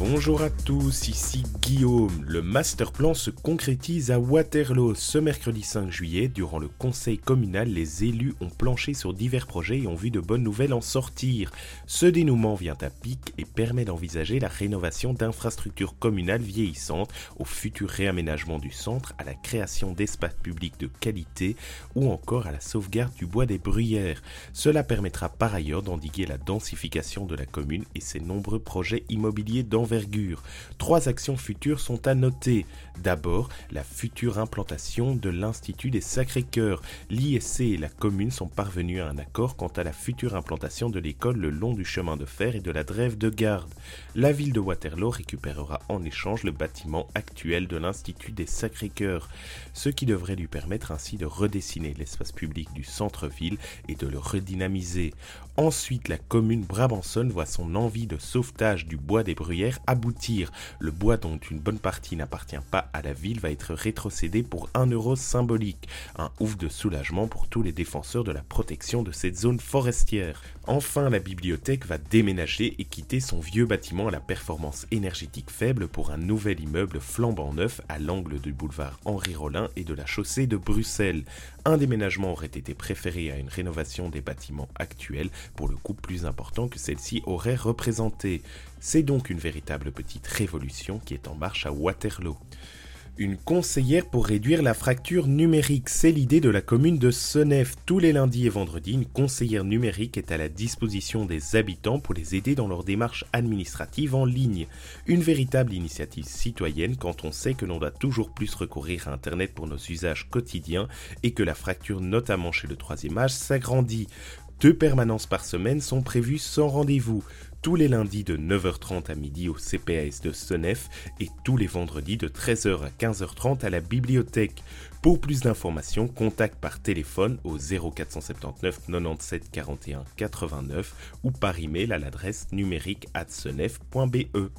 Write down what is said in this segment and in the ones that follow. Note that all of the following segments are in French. Bonjour à tous, ici Guillaume. Le masterplan se concrétise à Waterloo. Ce mercredi 5 juillet, durant le conseil communal, les élus ont planché sur divers projets et ont vu de bonnes nouvelles en sortir. Ce dénouement vient à pic et permet d'envisager la rénovation d'infrastructures communales vieillissantes, au futur réaménagement du centre, à la création d'espaces publics de qualité ou encore à la sauvegarde du bois des Bruyères. Cela permettra par ailleurs d'endiguer la densification de la commune et ses nombreux projets immobiliers d'envergure. Trois actions futures sont à noter. D'abord, la future implantation de l'Institut des Sacrés-Cœurs. L'ISC et la commune sont parvenus à un accord quant à la future implantation de l'école le long du chemin de fer et de la drève de garde. La ville de Waterloo récupérera en échange le bâtiment actuel de l'Institut des Sacrés-Cœurs, ce qui devrait lui permettre ainsi de redessiner l'espace public du centre-ville et de le redynamiser. Ensuite, la commune brabançonne voit son envie de sauvetage du bois des Bruyères aboutir. Le bois dont une bonne partie n'appartient pas à la ville va être rétrocédé pour 1 € symbolique. Un ouf de soulagement pour tous les défenseurs de la protection de cette zone forestière. Enfin, la bibliothèque va déménager et quitter son vieux bâtiment à la performance énergétique faible pour un nouvel immeuble flambant neuf à l'angle du boulevard Henri Rollin et de la chaussée de Bruxelles. Un déménagement aurait été préféré à une rénovation des bâtiments actuels, pour le coût plus important que celle-ci aurait représenté. C'est donc une véritable petite révolution qui est en marche à Waterloo. Une conseillère pour réduire la fracture numérique, c'est l'idée de la commune de Seneffe. Tous les lundis et vendredis, une conseillère numérique est à la disposition des habitants pour les aider dans leur démarche administrative en ligne. Une véritable initiative citoyenne quand on sait que l'on doit toujours plus recourir à Internet pour nos usages quotidiens et que la fracture, notamment chez le troisième âge, s'agrandit. 2 permanences par semaine sont prévues sans rendez-vous. Tous les lundis de 9h30 à midi au CPAS de Seneffe et tous les vendredis de 13h à 15h30 à la bibliothèque. Pour plus d'informations, contacte par téléphone au 0479 97 41 89 ou par email à l'adresse numerique@seneffe.be.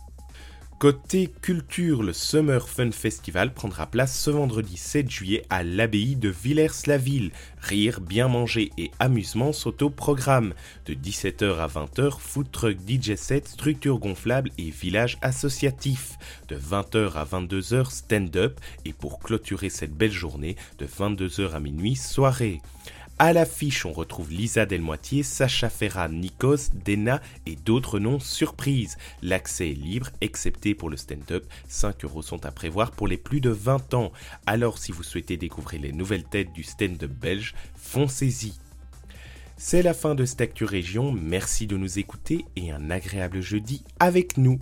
Côté culture, le Summer Fun Festival prendra place ce vendredi 7 juillet à l'abbaye de Villers-la-Ville. Rire, bien manger et amusement sont au programme. De 17h à 20h, food truck, DJ set, structure gonflable et village associatif. De 20h à 22h, stand-up et pour clôturer cette belle journée, de 22h à minuit, soirée. À l'affiche, on retrouve Lisa Delmoitier, Sacha Ferra, Nikos, Dena et d'autres noms surprises. L'accès est libre, excepté pour le stand-up. 5 € sont à prévoir pour les plus de 20 ans. Alors, si vous souhaitez découvrir les nouvelles têtes du stand-up belge, foncez-y. C'est la fin de cette Actu Région. Merci de nous écouter et un agréable jeudi avec nous.